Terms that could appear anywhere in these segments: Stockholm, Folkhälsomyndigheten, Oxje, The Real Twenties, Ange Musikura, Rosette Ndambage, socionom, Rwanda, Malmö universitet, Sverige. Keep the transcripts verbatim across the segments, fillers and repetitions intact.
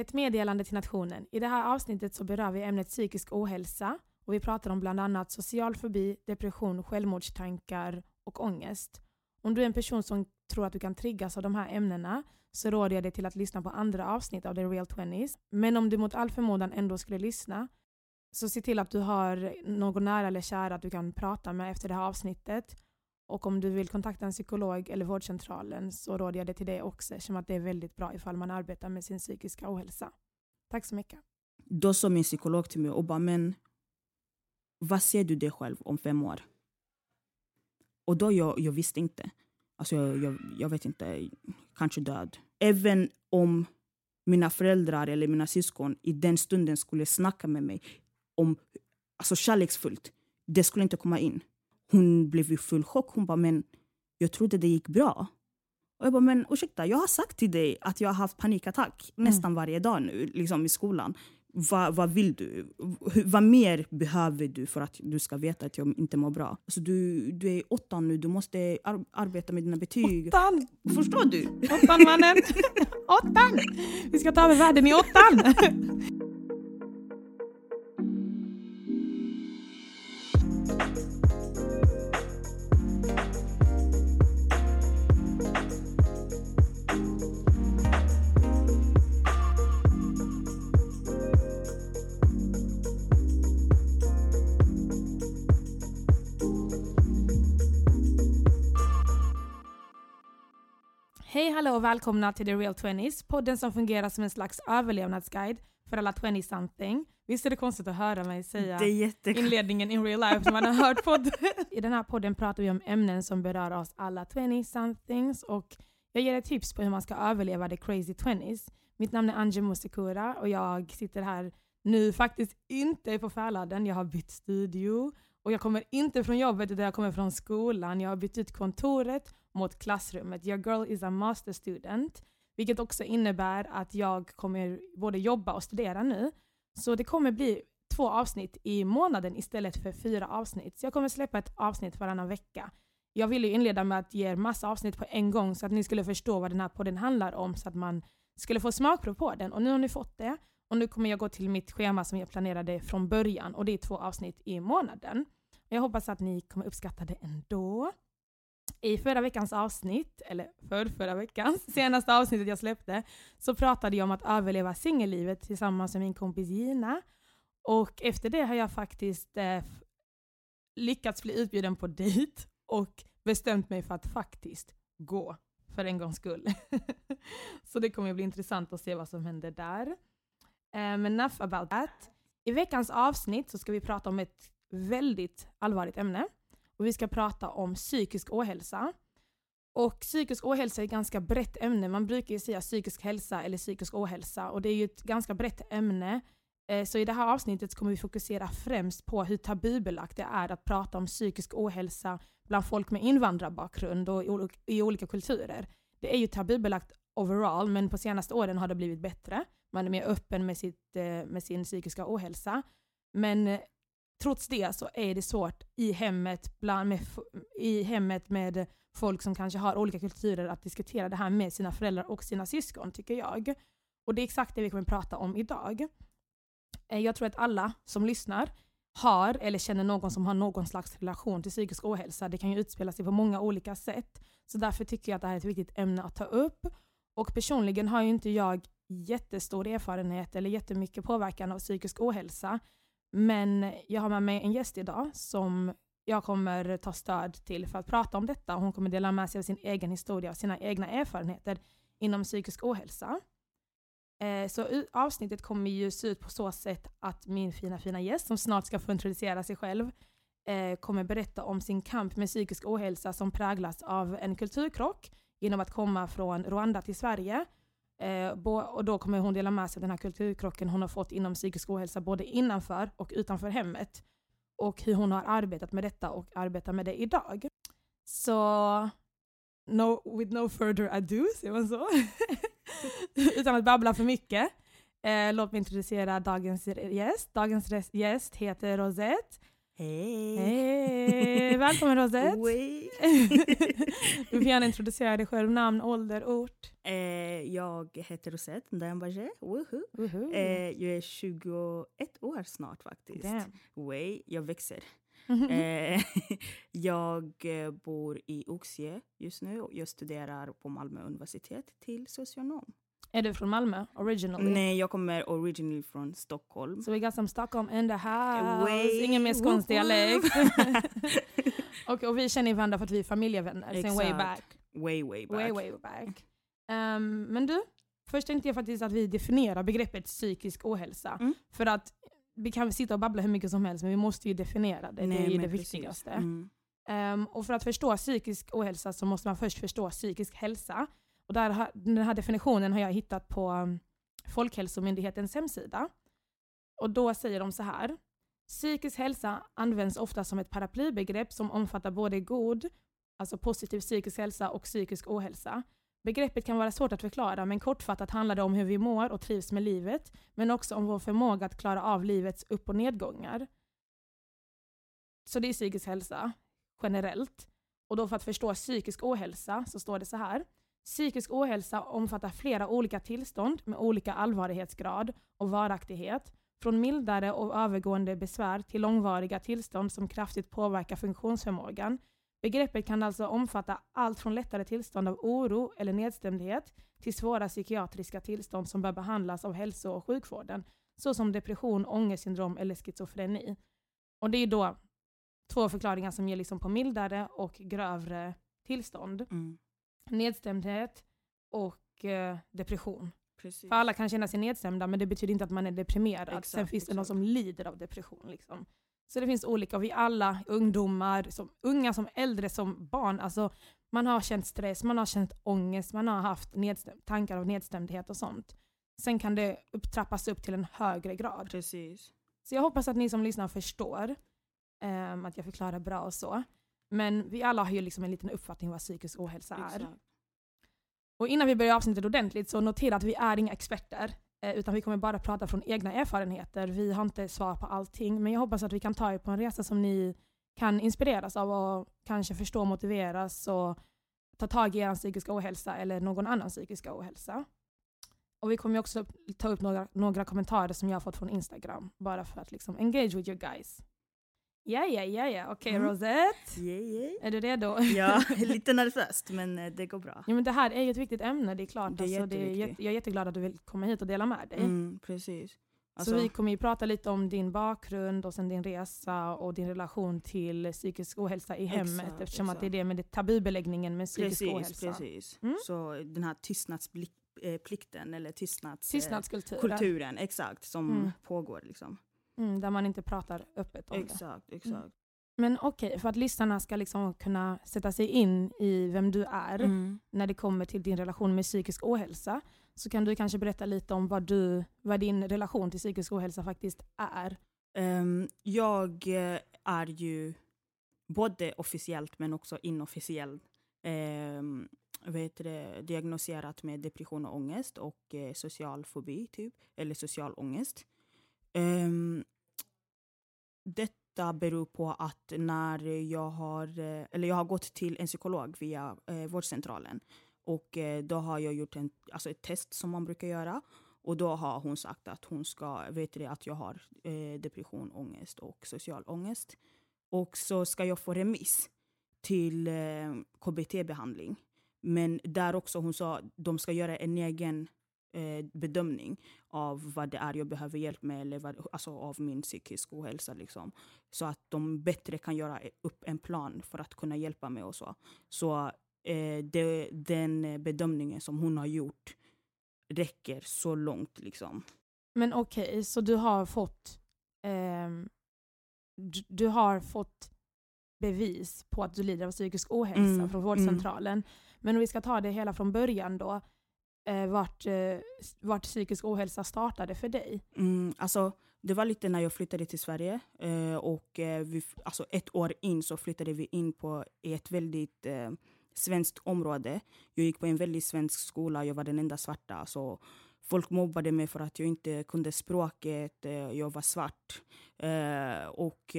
Ett meddelande till nationen. I det här avsnittet så berör vi ämnet psykisk ohälsa och vi pratar om bland annat social fobi, depression, självmordstankar och ångest. Om du är en person som tror att du kan triggas av de här ämnena så råder jag dig till att lyssna på andra avsnitt av The Real Twenties. Men om du mot all förmodan ändå skulle lyssna så se till att du har någon nära eller kära att du kan prata med efter det här avsnittet. Och om du vill kontakta en psykolog eller vårdcentralen så råder jag det till dig också, eftersom att det är väldigt bra ifall man arbetar med sin psykiska ohälsa. Tack så mycket. Då sa min psykolog till mig och bara, men vad ser du dig själv om fem år? Och då jag, jag visste inte. Alltså jag, jag, jag vet inte, kanske död. Även om mina föräldrar eller mina syskon i den stunden skulle snacka med mig om, alltså kärleksfullt, det skulle inte komma in. Hon blev i full chock. Hon bara, men jag trodde det gick bra. Och jag bara, men ursäkta, jag har sagt till dig att jag har haft panikattack mm. nästan varje dag nu liksom i skolan. Va, vad vill du? H- vad mer behöver du för att du ska veta att jag inte mår bra? Alltså du, du är åttan nu, du måste ar- arbeta med dina betyg. Åttan! Förstår du? Åttan, mannen! Åttan! Vi ska ta över världen i åttan! Hej, hallå och välkomna till The Real Twenties, podden som fungerar som en slags överlevnadsguide för alla twenty-something. Visst är det konstigt att höra mig säga det är jättek- inledningen in real life som man har hört podden. I den här podden pratar vi om ämnen som berör oss alla twenty-somethings och jag ger ett tips på hur man ska överleva the crazy twenties. Mitt namn är Ange Musikura och jag sitter här nu faktiskt inte på Färladen, jag har bytt studio och jag kommer inte från jobbet utan jag kommer från skolan, jag har bytt ut kontoret mot klassrummet. Your girl is a master student. Vilket också innebär att jag kommer både jobba och studera nu. Så det kommer bli två avsnitt i månaden istället för fyra avsnitt. Så jag kommer släppa ett avsnitt varannan vecka. Jag ville ju inleda med att ge er massa avsnitt på en gång så att ni skulle förstå vad den här podden handlar om så att man skulle få smakprov på den. Och nu har ni fått det. Och nu kommer jag gå till mitt schema som jag planerade från början. Och det är två avsnitt i månaden. Jag hoppas att ni kommer uppskatta det ändå. I förra veckans avsnitt, eller för förra veckans, senaste avsnittet jag släppte, så pratade jag om att överleva singellivet tillsammans med min kompis Gina. Och efter det har jag faktiskt eh, lyckats bli utbjuden på dejt och bestämt mig för att faktiskt gå för en gångs skull. Så det kommer bli intressant att se vad som händer där. Um, enough about that. I veckans avsnitt så ska vi prata om ett väldigt allvarligt ämne. Och vi ska prata om psykisk ohälsa. Och psykisk ohälsa är ett ganska brett ämne. Man brukar ju säga psykisk hälsa eller psykisk ohälsa. Och det är ju ett ganska brett ämne. Så i det här avsnittet kommer vi fokusera främst på hur tabubelagt det är att prata om psykisk ohälsa bland folk med invandrarbakgrund och i olika kulturer. Det är ju tabubelagt overall, men på senaste åren har det blivit bättre. Man är mer öppen med, sitt, med sin psykiska ohälsa. Men trots det så är det svårt i hemmet, bland med, i hemmet med folk som kanske har olika kulturer att diskutera det här med sina föräldrar och sina syskon, tycker jag. Och det är exakt det vi kommer att prata om idag. Jag tror att alla som lyssnar har eller känner någon som har någon slags relation till psykisk ohälsa. Det kan ju utspela sig på många olika sätt. Så därför tycker jag att det här är ett viktigt ämne att ta upp. Och personligen har ju inte jag jättestor erfarenhet eller jättemycket påverkan av psykisk ohälsa. Men jag har med mig en gäst idag som jag kommer ta stöd till för att prata om detta. Hon kommer dela med sig av sin egen historia och sina egna erfarenheter inom psykisk ohälsa. Eh, så avsnittet kommer ju se ut på så sätt att min fina, fina gäst som snart ska få introducera sig själv eh, kommer berätta om sin kamp med psykisk ohälsa som präglas av en kulturkrock genom att komma från Rwanda till Sverige. Och då kommer hon dela med sig av den här kulturkrocken hon har fått inom psykisk ohälsa både innanför och utanför hemmet. Och hur hon har arbetat med detta och arbetar med det idag. Så, no, with no further ado, säger man så. Utan att babbla för mycket. Eh, låt mig introducera dagens gäst. Dagens gäst heter Rosette. Hej! Hej! Välkommen Rosette! Du får gärna introducera dig själv, namn, ålder, ort. Eh, jag heter Rosette Ndambage. Woohoo. Woohoo. Eh, jag är tjugoett år snart faktiskt. Way. Jag växer. eh, jag bor i Oxje just nu och jag studerar på Malmö universitet till socionom. Är du från Malmö originally? Nej, jag kommer originally från Stockholm. Så vi got some Stockholm in the house. Way. Ingen mer skånsk dialekt. och, och vi känner varandra för att vi är familjevänner. Exakt. Sen way back. Way, way back. Way, way back. Um, men du, först tänkte jag faktiskt att vi definierar begreppet psykisk ohälsa. Mm. För att vi kan sitta och babbla hur mycket som helst, men vi måste ju definiera det. Nej, det är ju det precis. Viktigaste. Mm. Um, och för att förstå psykisk ohälsa så måste man först förstå psykisk hälsa. Och där, den här definitionen har jag hittat på Folkhälsomyndighetens hemsida. Och då säger de så här. Psykisk hälsa används ofta som ett paraplybegrepp som omfattar både god, alltså positiv psykisk hälsa och psykisk ohälsa. Begreppet kan vara svårt att förklara, men kortfattat handlar det om hur vi mår och trivs med livet, men också om vår förmåga att klara av livets upp- och nedgångar. Så det är psykisk hälsa generellt. Och då för att förstå psykisk ohälsa så står det så här. Psykisk ohälsa omfattar flera olika tillstånd med olika allvarlighetsgrad och varaktighet, från mildare och övergående besvär till långvariga tillstånd som kraftigt påverkar funktionsförmågan. Begreppet kan alltså omfatta allt från lättare tillstånd av oro eller nedstämdhet till svåra psykiatriska tillstånd som bör behandlas av hälso- och sjukvården, såsom depression, ångestsyndrom eller schizofreni. Och det är då två förklaringar som ger liksom på mildare och grövre tillstånd. Mm. Nedstämdhet och eh, depression. Precis. För alla kan känna sig nedstämda, men det betyder inte att man är deprimerad. Exakt, Sen finns exakt. Det någon som lider av depression. Liksom. Så det finns olika. Vi alla, ungdomar, som, unga som äldre, som barn. Alltså, man har känt stress, man har känt ångest, man har haft nedstäm- tankar av nedstämdhet och sånt. Sen kan det upptrappas upp till en högre grad. Precis. Så jag hoppas att ni som lyssnar förstår eh, att jag förklarar bra och så. Men vi alla har ju liksom en liten uppfattning vad psykisk ohälsa är. Exakt. Och innan vi börjar avsnittet ordentligt så notera att vi är inga experter. Utan vi kommer bara prata från egna erfarenheter. Vi har inte svar på allting. Men jag hoppas att vi kan ta er på en resa som ni kan inspireras av. Och kanske förstå, motiveras och ta tag i er psykiska ohälsa eller någon annan psykiska ohälsa. Och vi kommer också ta upp några, några kommentarer som jag har fått från Instagram. Bara för att liksom engage with you guys. Ja, ja, ja, ja. Okej, okay, Rosette. Yeah, yeah. Är du redo? Ja, lite nervöst, men det går bra. Ja, men det här är ju ett viktigt ämne, det är klart. Det är alltså, det är jät- jag är jätteglad att du vill komma hit och dela med dig. Mm, precis. Alltså... Så vi kommer ju prata lite om din bakgrund och sen din resa och din relation till psykisk ohälsa i hemmet. Exakt, eftersom exakt. Att det är det med det tabubeläggningen med psykisk precis, ohälsa. Precis, mm? Så den här tystnadsplikten eller tystnads- tystnadskulturen, exakt, som mm. pågår liksom. Mm, där man inte pratar öppet om exakt, det. Exakt. Mm. Men okej, okay, för att lyssnarna ska liksom kunna sätta sig in i vem du är mm. när det kommer till din relation med psykisk ohälsa, så kan du kanske berätta lite om vad, du, vad din relation till psykisk ohälsa faktiskt är. Um, jag är ju både officiellt men också inofficiellt um, vet det, diagnostiserat med depression och ångest och eh, social fobi typ, eller social ångest. Um, detta beror på att när jag har eller jag har gått till en psykolog via eh, vårdcentralen och eh, då har jag gjort en, alltså ett test som man brukar göra, och då har hon sagt att hon ska vet det, att jag har eh, depression, ångest och social ångest, och så ska jag få remiss till eh, K B T-behandling, men där också hon sa de ska göra en egen bedömning av vad det är jag behöver hjälp med, eller vad, alltså av min psykisk ohälsa liksom. Så att de bättre kan göra upp en plan för att kunna hjälpa mig och så. Så eh, det, den bedömningen som hon har gjort räcker så långt liksom. Men okej, okay, så du har fått eh, du, du har fått bevis på att du lider av psykisk ohälsa mm, från vårdcentralen. Mm. Men om vi ska ta det hela från början då. Vart, vart psykisk ohälsa startade för dig? Mm, alltså, det var lite när jag flyttade till Sverige. Och vi, alltså ett år in så flyttade vi in på ett väldigt eh, svenskt område. Jag gick på en väldigt svensk skola. Jag var den enda svarta. Så folk mobbade mig för att jag inte kunde språket. Jag var svart. Eh, och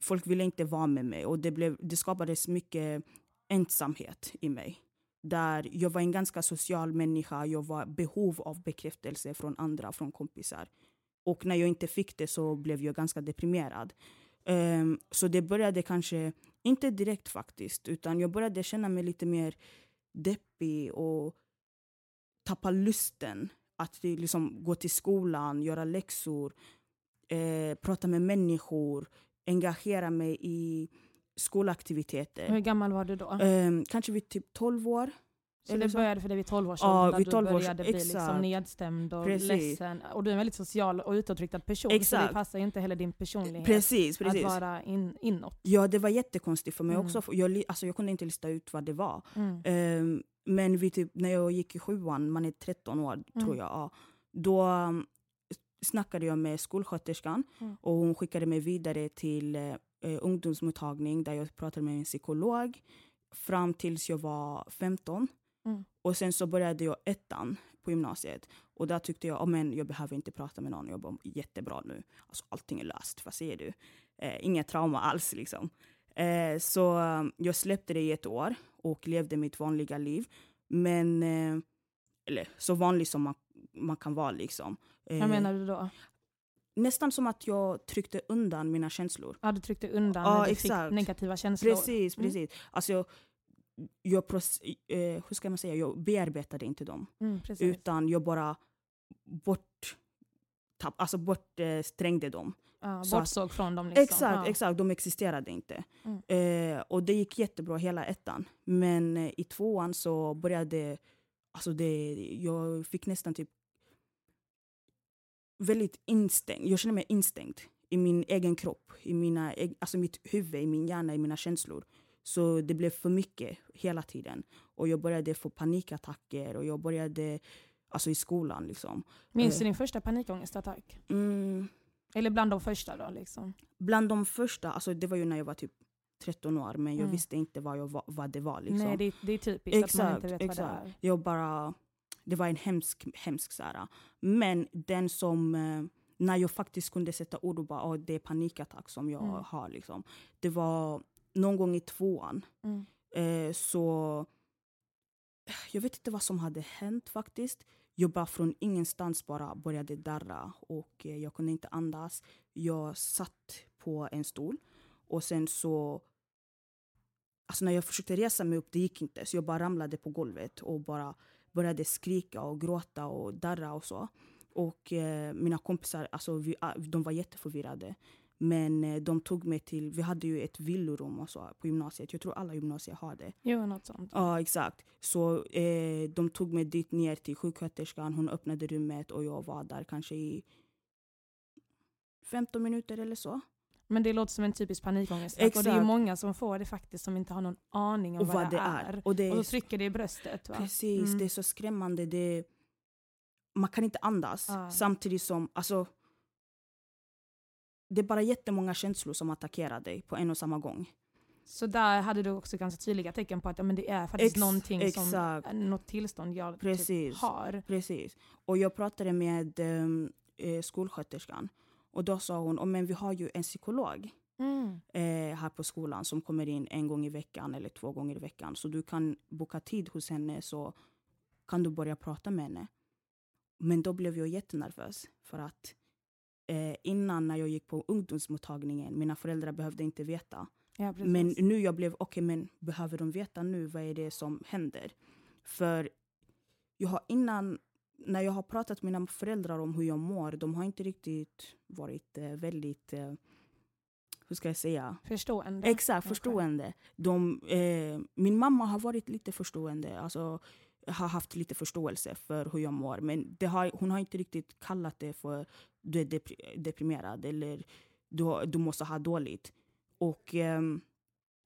folk ville inte vara med mig, och det, blev, det skapades mycket ensamhet i mig. Där jag var en ganska social människa, jag var behov av bekräftelse från andra, från kompisar. Och när jag inte fick det så blev jag ganska deprimerad. Um, så det började kanske, inte direkt faktiskt, utan jag började känna mig lite mer deppig och tappa lusten. Att liksom gå till skolan, göra läxor, eh, prata med människor, engagera mig i skolaktiviteter. Hur gammal var du då? Um, kanske vid typ tolv år. Så eller det började för dig vid tolv års ålder, ja, vid tolv du började års, bli liksom nedstämd och precis. ledsen. Och du är en väldigt social och utåtriktad person, exakt. Så det passar inte heller din personlighet precis, precis. att vara in, inåt. Ja, det var jättekonstigt för mig mm. också. Jag, alltså, jag kunde inte lista ut vad det var. Mm. Um, men vi typ, när jag gick i sjuan, man är tretton år mm. tror jag, ja, då um, snackade jag med skolsköterskan mm. och hon skickade mig vidare till uh, ungdomsmottagning där jag pratade med en psykolog fram tills jag var femton. Mm. Och sen så började jag ettan på gymnasiet. Och där tyckte jag, oh, men jag behöver inte prata med någon. Jag var jättebra nu. Alltså, allting är löst, vad säger du? Eh, inga trauma alls liksom. Eh, så jag släppte det i ett år och levde mitt vanliga liv. Men, eh, eller så vanlig som man, man kan vara liksom. Eh, vad menar du då? Nästan som att jag tryckte undan mina känslor. Ja, du tryckte undan ja, när du exakt. fick negativa känslor. Precis, precis. Mm. Alltså jag... Jag, eh, hur ska man säga, jag bearbetade inte dem. Mm, utan jag bara bort, tapp, alltså bort eh, strängde dem. Ah, så bortsåg att, från dem liksom. Exakt, ah. exakt, de existerade inte. Mm. Eh, och det gick jättebra hela ettan. Men eh, i tvåan så började, alltså det, jag fick nästan typ väldigt instängd. Jag kände mig instängd i min egen kropp, i mina, alltså mitt huvud, i min hjärna, i mina känslor. Så det blev för mycket hela tiden. Och jag började få panikattacker. Och jag började, alltså i skolan liksom. Minns du din första panikångestattack? Mm. Eller bland de första då liksom? Bland de första, alltså det var ju när jag var typ tretton år. Men jag mm. visste inte vad, jag var, vad det var liksom. Nej, det, det är typiskt exakt, att man inte vet exakt. vad det är. Jag bara, det var en hemsk, hemsk så här. Men den som... När jag faktiskt kunde sätta ord och bara, oh, det är panikattack som jag mm. har liksom. Det var... Någon gång i tvåan. Mm. Eh, så jag vet inte vad som hade hänt faktiskt. Jag bara från ingenstans bara började darra. Och eh, jag kunde inte andas. Jag satt på en stol. Och sen så... Alltså när jag försökte resa mig upp, det gick inte. Så jag bara ramlade på golvet. Och bara började skrika och gråta och darra och så. Och eh, mina kompisar, alltså vi, de var jätteförvirrade. Men de tog mig till, vi hade ju ett villorum och så på gymnasiet. Jag tror alla gymnasier har det. Jo, något sånt. Ja, exakt. Så eh, de tog mig dit ner till sjuksköterskan. Hon öppnade rummet och jag var där kanske i femton minuter eller så. Men det låter som en typisk panikångestattack. Och det är ju många som får det faktiskt som inte har någon aning om och vad, vad det är. är. Och, det är... och då trycker det i bröstet. Va? Precis, mm. det är så skrämmande. Det... Man kan inte andas ja. samtidigt som... Alltså, det är bara jättemånga känslor som attackerar dig på en och samma gång. Så där hade du också ganska tydliga tecken på att ja, men det är faktiskt Ex- någonting exakt. som något tillstånd jag Precis. Typ har. Precis. Och jag pratade med eh, skolsköterskan. Och då sa hon, oh, men vi har ju en psykolog mm. eh, här på skolan som kommer in en gång i veckan eller två gånger i veckan. Så du kan boka tid hos henne så kan du börja prata med henne. Men då blev jag jättenervös för att Eh, innan när jag gick på ungdomsmottagningen, mina föräldrar behövde inte veta. Ja, men nu jag blev, okej okay, men behöver de veta nu, vad är det som händer? För jag har innan, när jag har pratat med mina föräldrar om hur jag mår, de har inte riktigt varit eh, väldigt, eh, hur ska jag säga? Förstående. Exakt, förstående. De, eh, min mamma har varit lite förstående, alltså har haft lite förståelse för hur jag mår. Men det har, hon har inte riktigt kallat det för du är deprimerad eller du, du måste ha dåligt. Och, um...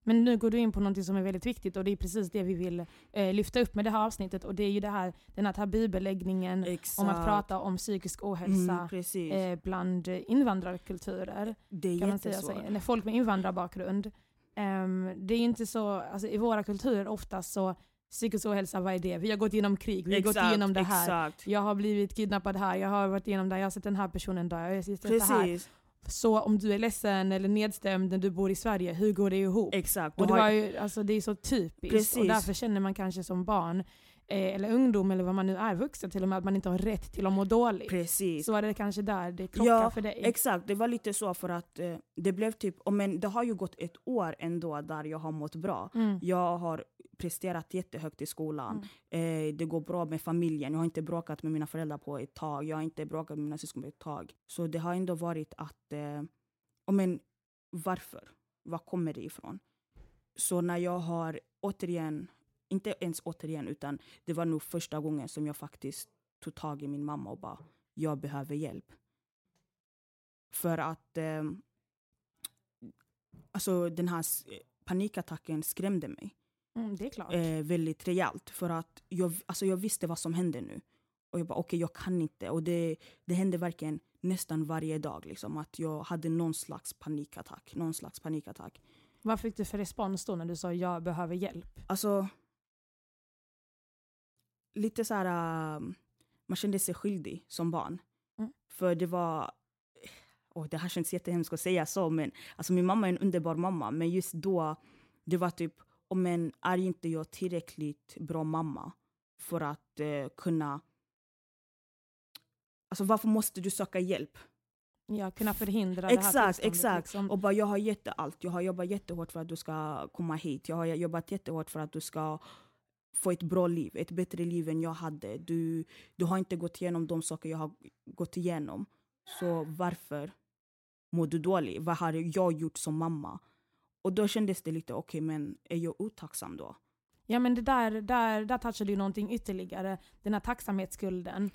Men nu går du in på något som är väldigt viktigt och det är precis det vi vill eh, lyfta upp med det här avsnittet. Och det är ju det här, den här tabubeläggningen Exakt. om att prata om psykisk ohälsa mm, eh, bland invandrarkulturer. Det är jättesvårt. När folk med invandrarbakgrund. Eh, det är inte så, alltså, i våra kulturer oftast så psykisk ohälsa, vad är det? Vi har gått igenom krig, vi har exakt, gått igenom det här. Exakt. Jag har blivit kidnappad här, jag har varit igenom det här, jag har sett den här personen där, jag har sett det här. Så om du är ledsen eller nedstämd när du bor i Sverige, hur går det ihop? Exakt. Och det, var ju, alltså, det är så typiskt. Precis. Och därför känner man kanske som barn eh, eller ungdom eller vad man nu är vuxen till och med att man inte har rätt till att må dåligt. Precis. Så var det kanske där det krockade ja, för dig. Exakt, det var lite så för att eh, det blev typ, oh, men det har ju gått ett år ändå där jag har mått bra. Mm. Jag har presterat jättehögt i skolan. Mm. Eh, det går bra med familjen. Jag har inte bråkat med mina föräldrar på ett tag. Jag har inte bråkat med mina syskon på ett tag. Så det har ändå varit att eh, oh, men, varför? Vad kommer det ifrån? Så när jag har återigen, inte ens återigen utan det var nog första gången som jag faktiskt tog tag i min mamma och bara, jag behöver hjälp. För att eh, alltså den här panikattacken skrämde mig. Mm, det är klart. Eh, väldigt rejält för att jag, alltså jag visste vad som hände nu och jag bara okej, okay, jag kan inte och det, det hände verkligen nästan varje dag liksom, att jag hade någon slags panikattack någon slags panikattack. Vad fick du för respons då när du sa jag behöver hjälp? Alltså lite så här äh, man kände sig skyldig som barn. Mm. För det var åh, det här känns jättehemskt att säga så, men alltså min mamma är en underbar mamma, men just då det var typ och men är inte jag tillräckligt bra mamma för att eh, kunna... Alltså varför måste du söka hjälp? Ja, kunna förhindra exakt, det här. Exakt, exakt. Liksom. Och bara jag har gett allt. Jag har jobbat jättehårt för att du ska komma hit. Jag har jobbat jättehårt för att du ska få ett bra liv. Ett bättre liv än jag hade. Du, du har inte gått igenom de saker jag har gått igenom. Så varför mår du dåligt? Vad har jag gjort som mamma? Och då kändes det lite, okej, okay, men är jag otacksam då? Ja, men det där, där, där touchade ju någonting ytterligare. Den här tacksamhetsskulden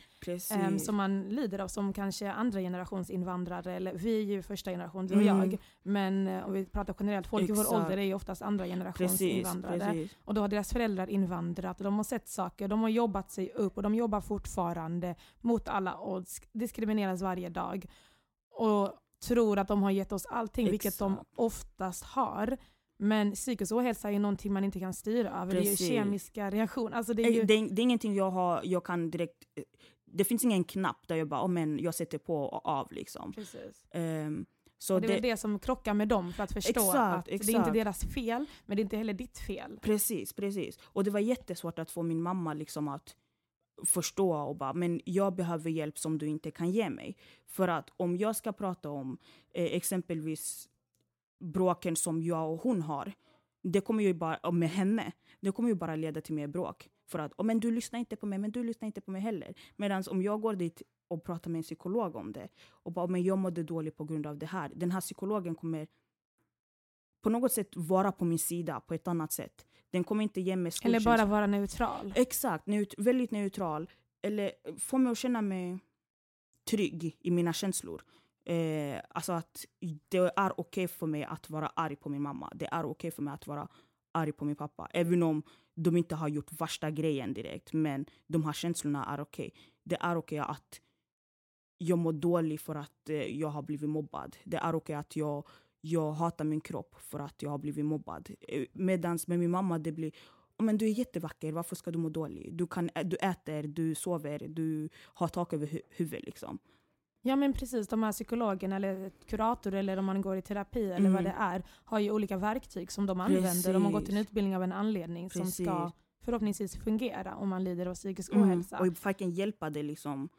äm, som man lider av som kanske andra generations invandrare. Eller, vi är ju första generation, du och mm. jag. Men om vi pratar generellt, folk exakt. I vår ålder är ju oftast andra generations precis, invandrare. Precis. Och då har deras föräldrar invandrat. De har sett saker, de har jobbat sig upp och de jobbar fortfarande mot alla odds. Diskrimineras varje dag. Och tror att de har gett oss allting, exakt. Vilket de oftast har. Men psykisk ohälsa är någonting man inte kan styra över. Precis. Det är ju kemiska reaktioner. Alltså det, är ju... det, är, det är ingenting jag har, jag kan direkt... Det finns ingen knapp där jag bara, oh, men jag sätter på och av liksom. Precis. Um, så och det är det... det som krockar med dem för att förstå exakt, att exakt. Det är inte deras fel, men det är inte heller ditt fel. Precis, precis. Och det var jättesvårt att få min mamma liksom att förstå och bara, men jag behöver hjälp som du inte kan ge mig. För att om jag ska prata om eh, exempelvis bråken som jag och hon har, det kommer ju bara, med henne, det kommer ju bara leda till mer bråk. För att, oh, men du lyssnar inte på mig, men du lyssnar inte på mig heller. Medan om jag går dit och pratar med en psykolog om det och bara, oh, men jag mådde dåligt på grund av det här. Den här psykologen kommer på något sätt vara på min sida på ett annat sätt. Den kommer inte ge mig skolkänsla. Eller bara vara neutral. Exakt, neut- väldigt neutral. Eller få mig att känna mig trygg i mina känslor. Eh, alltså att det är okej för mig att vara arg på min mamma. Det är okej för mig att vara arg på min pappa. Även om de inte har gjort värsta grejen direkt. Men de här känslorna är okej. Det är okej att jag mår dåligt för att jag har blivit mobbad. Det är okej att jag... Jag hatar min kropp för att jag har blivit mobbad. Medans med min mamma det blir... Oh, men du är jättevacker, varför ska du må dålig? Du, kan, du äter, du sover, du har tak över hu- huvudet liksom. Ja men precis, de här psykologerna eller kurator eller om man går i terapi eller mm. vad det är. Har ju olika verktyg som de använder. Precis. De har gått en utbildning av en anledning precis. Som ska förhoppningsvis fungera om man lider av psykisk mm. ohälsa. Och faktiskt hjälpa det liksom...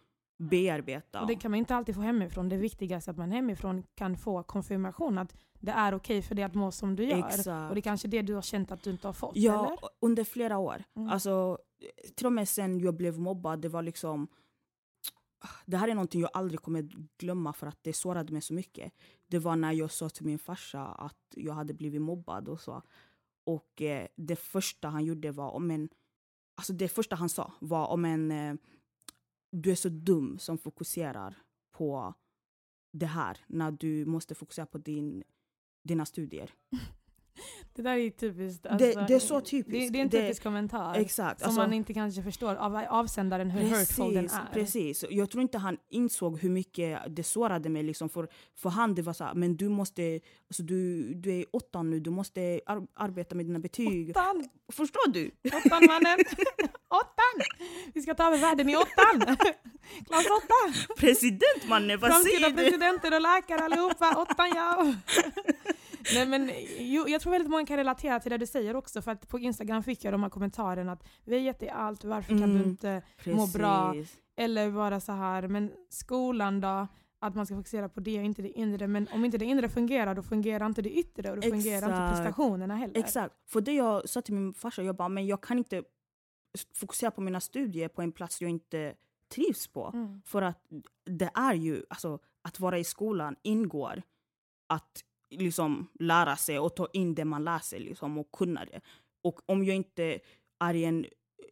bearbeta. Och det kan man inte alltid få hemifrån. Det viktigaste är att man hemifrån kan få konfirmation att det är okej för dig att må som du gör. Exakt. Och det är kanske det du har känt att du inte har fått, ja, eller? Ja, under flera år. Mm. Alltså, till och med sen jag blev mobbad, det var liksom... Det här är någonting jag aldrig kommer glömma för att det sårade mig så mycket. Det var när jag sa till min farsa att jag hade blivit mobbad och så. Och eh, det första han gjorde var om en... Alltså det första han sa var om en... Eh, du är så dum som fokuserar på det här när du måste fokusera på din, dina studier. Det där är typiskt. Alltså, det, det är så typiskt. Det, det är en typisk det, kommentar. Exakt. Som alltså, man inte kanske förstår av avsändaren hur precis, hurtful den är. Precis. Jag tror inte han insåg hur mycket det sårade mig. Liksom, för, för han det var så här, men du måste, alltså, du, du är åttan nu, du måste ar- arbeta med dina betyg. Åttan! Förstår du? Åttan, mannen! Åttan! Vi ska ta över världen i åttan! Klass åtta! President, mannen, vad säger du? Presidenter och läkare allihopa, åttan, ja! Nej, men jo, jag tror väldigt många kan relatera till det du säger också, för att på Instagram fick jag de här kommentarerna att vi har gett dig allt, varför kan mm, du inte precis. må bra eller vara så här, men skolan då, att man ska fokusera på det och inte det inre, men om inte det inre fungerar då fungerar inte det yttre och då Exakt. fungerar inte prestationerna heller. Exakt, för det jag sa till min farsa, jag bara, men jag kan inte fokusera på mina studier på en plats jag inte trivs på, mm. för att det är ju, alltså att vara i skolan ingår att liksom lära sig och ta in det man läser liksom, och kunna det. Och om jag inte är i en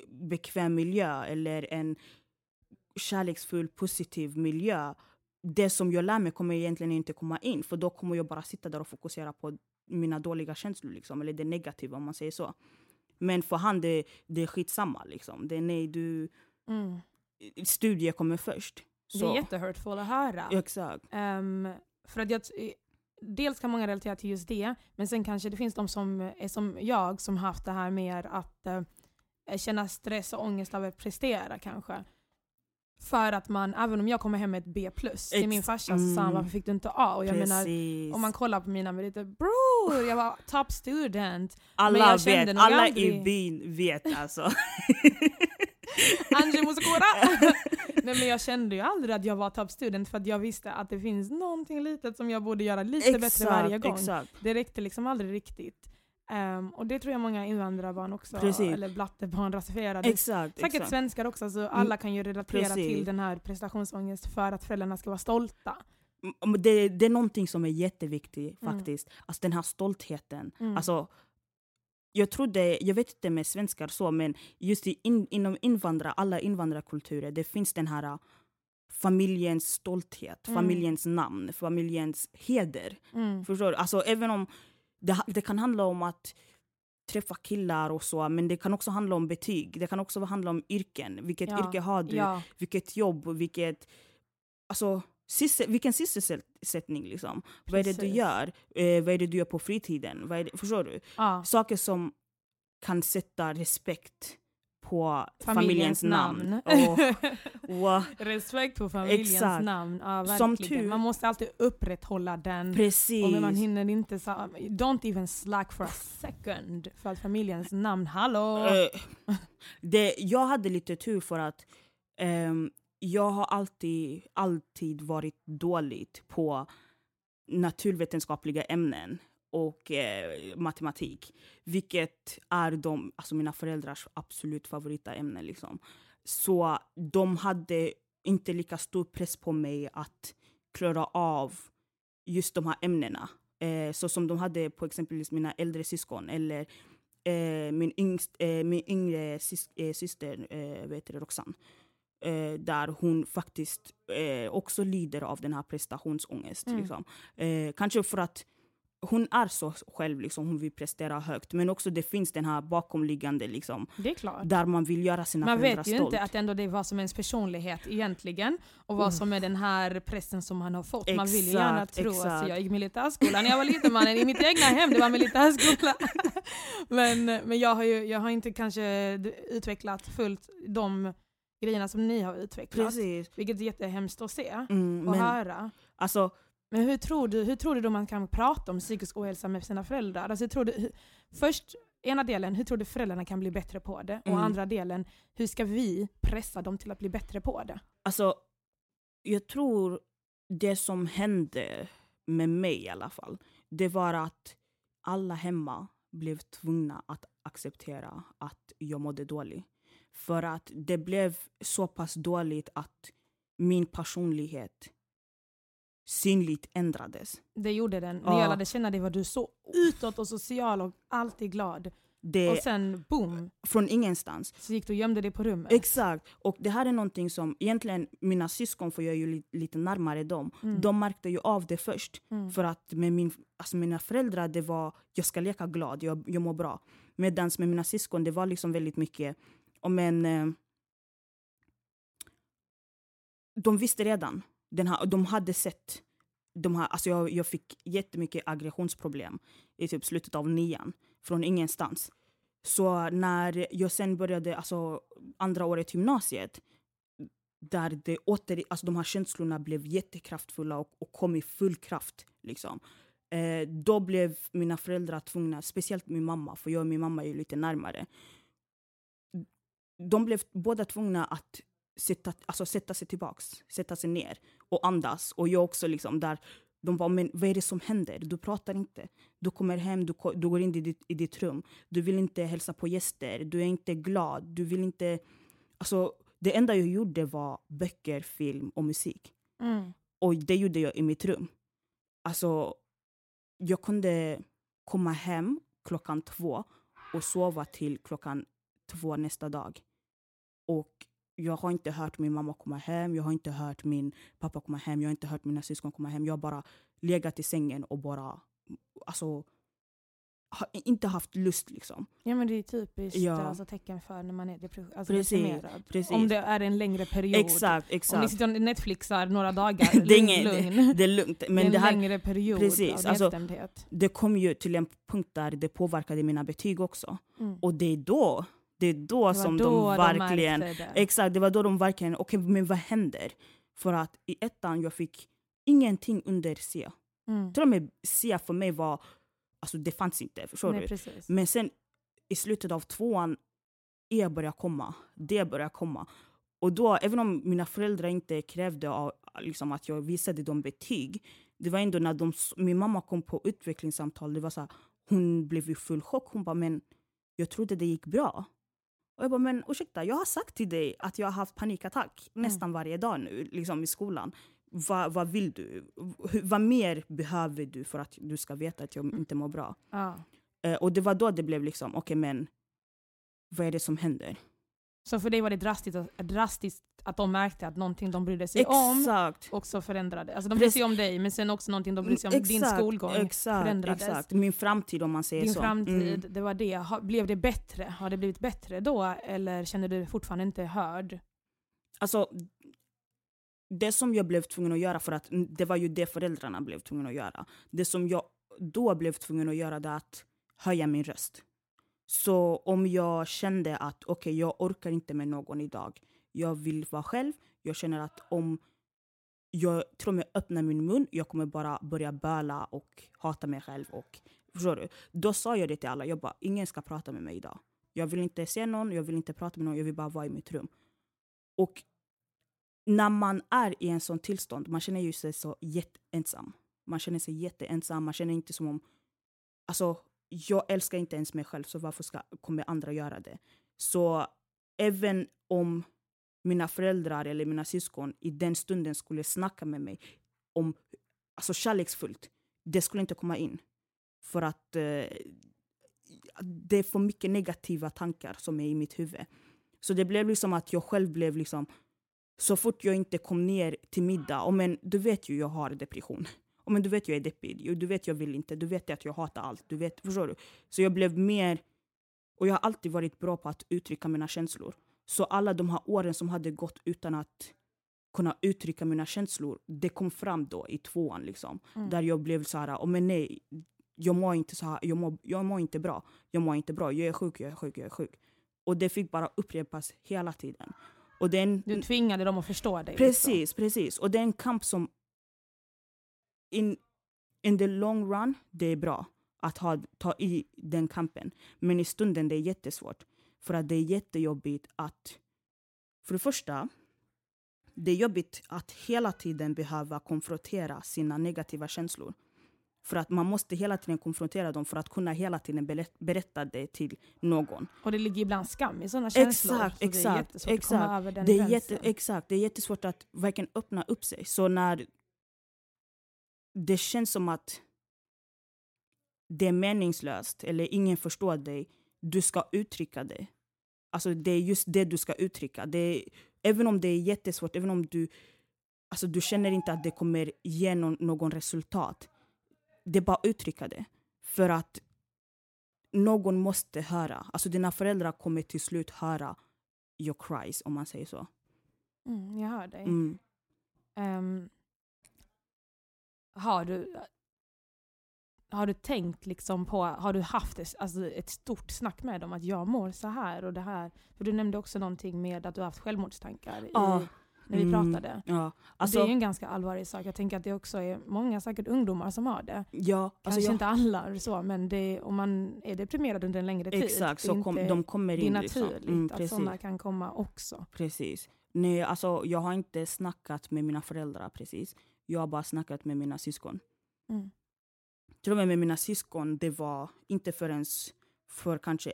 bekväm miljö eller en kärleksfull, positiv miljö, det som jag lär mig kommer egentligen inte komma in, för då kommer jag bara sitta där och fokusera på mina dåliga känslor liksom, eller det negativa om man säger så. Men för han det, det är skitsamma liksom. Det är nej, du mm. studier kommer först. Så. Det är jättehurtful att höra. Exakt. Um, för att jag t- Dels kan många relatera till just det, men sen kanske det finns de som är som jag som haft det här med att eh, känna stress och ångest av att prestera kanske. För att man, även om jag kommer hem med ett B plus, Ex- till min farsa mm. så sa han, varför fick du inte A? Och jag Precis. menar, om man kollar på mina meriter, bror, jag var top student. Alla vet, alla aldrig... i byn vet alltså. Ange Musikura. Nej, men jag kände ju aldrig att jag var top student, för att jag visste att det finns någonting litet som jag borde göra lite exakt, bättre varje gång. Exakt. Det räckte liksom aldrig riktigt. Um, och det tror jag många invandrarbarn också, Precis. eller blattebarn rasifierade. Exakt, Säkert exakt. svenskar också, så alla kan ju relatera Precis. till den här prestationsångest för att föräldrarna ska vara stolta. Det, det är någonting som är jätteviktigt faktiskt. Mm. Alltså den här stoltheten. Mm. Alltså... Jag trodde, jag vet inte med svenskar så, men just i in, inom invandra, alla invandrarkulturer, det finns den här familjens stolthet, mm. familjens namn, familjens heder. Mm. Förstår du? Alltså även om det, det kan handla om att träffa killar och så, men det kan också handla om betyg. Det kan också handla om yrken. Vilket ja. yrke har du? Ja. Vilket jobb? Vilket, alltså... Sisse, vilken sysselsättning liksom. Precis. Vad är det du gör? Eh, vad är det du gör på fritiden? Vad är det, förstår du? Ah. Saker som kan sätta respekt på familjens, familjens namn. och, och, respekt på familjens exakt. namn. Ja, som tur. Man måste alltid upprätthålla den. Precis. Och man hinner inte så, don't even slack for a second för att familjens namn, hallå! Eh, det, jag hade lite tur för att ehm, jag har alltid, alltid varit dåligt på naturvetenskapliga ämnen och eh, matematik. Vilket är de, alltså mina föräldrars absolut favorita ämnen. Liksom. Så de hade inte lika stor press på mig att klara av just de här ämnena. Eh, så som de hade på exempelvis mina äldre syskon eller eh, min, yngst, eh, min yngre sys- eh, syster, eh, vad heter det, Roxanne. Eh, där hon faktiskt eh, också lider av den här prestationsångest. Mm. Liksom. Eh, kanske för att hon är så själv, liksom, hon vill prestera högt. Men också det finns den här bakomliggande, liksom, det är klart. Där man vill göra sina man föräldrar stolt. Man vet ju stolt. inte att ändå det är vad som är ens personlighet egentligen. Och vad mm. som är den här pressen som han har fått. Exakt, man vill ju gärna tro exakt. att jag gick militärskolan. När jag var liten mannen i mitt egna hem, det var militärskolan. men men jag, har ju, jag har inte kanske utvecklat fullt de... grejerna som ni har utvecklat. Precis. Vilket är jättehemskt att se mm, och men, höra. Alltså, men hur tror du hur tror du då man kan prata om psykisk ohälsa med sina föräldrar? Alltså, tror du, först, ena delen, hur tror du föräldrarna kan bli bättre på det? Mm. Och andra delen, hur ska vi pressa dem till att bli bättre på det? Alltså, jag tror det som hände med mig i alla fall, det var att alla hemma blev tvungna att acceptera att jag mådde dåligt. För att det blev så pass dåligt att min personlighet synligt ändrades. Det gjorde den. Ni ja. lärde känna dig, var du så utåt och social och alltid glad. Det, och sen boom. Från ingenstans. Så gick du och gömde dig på rummet. Exakt. Och det här är någonting som egentligen mina syskon, för jag är ju li, lite närmare dem. Mm. De märkte ju av det först. Mm. För att med min, alltså mina föräldrar, det var jag ska leka glad, jag, jag mår bra. Medan med mina syskon, det var liksom väldigt mycket. Och men, eh, de visste redan. Den här, de hade sett. De här, alltså jag, jag fick jättemycket aggressionsproblem i typ slutet av nian. Från ingenstans. Så när jag sen började, alltså andra året gymnasiet, där det åter, alltså de här känslorna blev jättekraftfulla och, och kom i full kraft liksom. Eh, då blev mina föräldrar tvungna, speciellt min mamma, för jag och min mamma är ju lite närmare. De blev båda tvungna att sätta, alltså sätta sig tillbaks, sätta sig ner och andas. Och jag också liksom där. De bara, men vad är det som händer? Du pratar inte. Du kommer hem, du, du går in i ditt, i ditt rum. Du vill inte hälsa på gäster. Du är inte glad. Du vill inte... Alltså, det enda jag gjorde var böcker, film och musik. Mm. Och det gjorde jag i mitt rum. Alltså, jag kunde komma hem klockan två och sova till klockan två nästa dag. Och... jag har inte hört min mamma komma hem. Jag har inte hört min pappa komma hem. Jag har inte hört mina syskon komma hem. Jag har bara legat i sängen och bara... Alltså... Har inte haft lust liksom. Ja, men det är typiskt ja. Alltså, tecken för när man är deprimerad. Alltså, precis, precis. Om det är en längre period. Exakt, exakt. Om ni sitter och Netflixar några dagar. det, är inget, lugn. Det, det är lugnt. Men det är en det här, längre period precis, av nedstämdhet. Alltså, det kom ju till en punkt där det påverkade mina betyg också. Mm. Och det är då... Det är då det var som då de verkligen... De exakt, det var då de verkligen... Okej, okay, men vad händer? För att i ettan jag fick ingenting under C. Mm. Till och med C för mig var... Alltså det fanns inte, förstår Nej, du? Precis. Men sen i slutet av tvåan E började komma. D började komma. Och då, även om mina föräldrar inte krävde av, liksom, att jag visade dem betyg. Det var ändå när de, min mamma kom på utvecklingssamtal. Det var så här, hon blev i full chock. Hon bara, men jag trodde det gick bra. Och jag bara, men ursäkta, jag har sagt till dig att jag har haft panikattack mm. nästan varje dag nu liksom i skolan. Va, vad vill du? H- vad mer behöver du för att du ska veta att jag inte mår bra? Mm. Eh, och det var då det blev liksom, okej okay, men vad är det som händer? Så för dig var det drastiskt, drastiskt att de märkte att någonting de brydde sig exakt. Om också förändrade. Alltså de brydde sig om dig, men sen också någonting de brydde sig om. Exakt, din skolgång exakt, förändrades. Exakt. Min framtid om man säger din så. Din framtid, mm. det var det. Ha, blev det bättre? Har det blivit bättre då? Eller känner du fortfarande inte hörd? Alltså, det som jag blev tvungen att göra, för att det var ju det föräldrarna blev tvungna att göra. Det som jag då blev tvungen att göra, det att höja min röst. Så om jag kände att okej, okay, jag orkar inte med någon idag. Jag vill vara själv. Jag känner att om jag tror mig öppnar min mun, jag kommer bara börja böla och hata mig själv. Och, förstår du? Då sa jag det till alla. Jag bara, ingen ska prata med mig idag. Jag vill inte se någon, jag vill inte prata med någon. Jag vill bara vara i mitt rum. Och när man är i en sån tillstånd, man känner ju sig så jätteensam. Man känner sig jätteensam. Man känner inte som om... Alltså... Jag älskar inte ens mig själv, så varför ska, kommer andra göra det? Så även om mina föräldrar eller mina syskon i den stunden skulle snacka med mig om, alltså kärleksfullt, det skulle inte komma in. För att eh, det är för mycket negativa tankar som är i mitt huvud. Så det blev liksom att jag själv blev liksom, så fort jag inte kom ner till middag, och men du vet ju jag har depression. Men du vet jag är deppig, du vet jag vill inte, du vet att jag hatar allt, du vet, förstår du? Så jag blev mer, och jag har alltid varit bra på att uttrycka mina känslor. Så alla de här åren som hade gått utan att kunna uttrycka mina känslor, det kom fram då i tvåan liksom. Mm. Där jag blev så här, oh, men nej, jag mår inte så här, jag mår, jag mår inte bra, jag mår inte bra, jag är sjuk, jag är sjuk, jag är sjuk. Och det fick bara upprepas hela tiden. Och den, du tvingade dem att förstå dig. Precis, liksom. Precis. Och det är en kamp som In, in the long run, det är bra att ha, ta i den kampen. Men i stunden, det är jättesvårt. För att det är jättejobbigt att... För det första, det är jobbigt att hela tiden behöva konfrontera sina negativa känslor. För att man måste hela tiden konfrontera dem för att kunna hela tiden berätta det till någon. Och det ligger ibland skam i sådana känslor. Exakt, så exakt. Det är jättesvårt exakt, att komma över den det är jätte, Exakt, det är jättesvårt att verkligen öppna upp sig. Så när... Det känns som att det är meningslöst eller ingen förstår dig. du ska uttrycka det. Alltså det är just det du ska uttrycka. Det är, även om det är jättesvårt, även om du, alltså du känner inte att det kommer ge någon, någon resultat. Det är bara uttrycka det. För att någon måste höra. Alltså dina föräldrar kommer till slut höra your cries, om man säger så. Mm, jag hör dig. Mm. Um, har du... Har du tänkt liksom på, har du haft ett, alltså ett stort snack med dem att jag mår så här och det här? För du nämnde också någonting med att du har haft självmordstankar ah, i, när vi mm, pratade. Ja. Alltså, det är ju en ganska allvarlig sak. Jag tänker att det också är många säkert ungdomar som har det. Ja, kanske alltså, inte ja. alla eller så, men det, om man är deprimerad under en längre tid. Exakt, så kom, de kommer in. Det är naturligt liksom. mm, att sådana kan komma också. Precis. Nej, alltså, jag har inte snackat med mina föräldrar precis. Jag har bara snackat med mina syskon. Mm. Till och med med mina syskon, det var inte förrän för kanske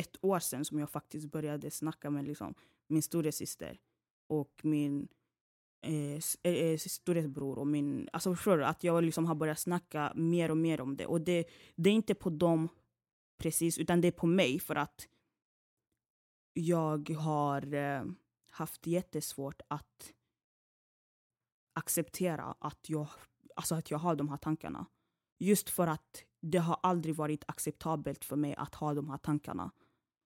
ett år sedan som jag faktiskt började snacka med liksom, min stora syster och min eh, eh, storebror och min, alltså förstår du, att jag liksom har börjat snacka mer och mer om det. Och det, det är inte på dem precis, utan det är på mig för att jag har eh, haft jättesvårt att acceptera att jag, alltså att jag har de här tankarna. Just för att det har aldrig varit acceptabelt för mig att ha de här tankarna.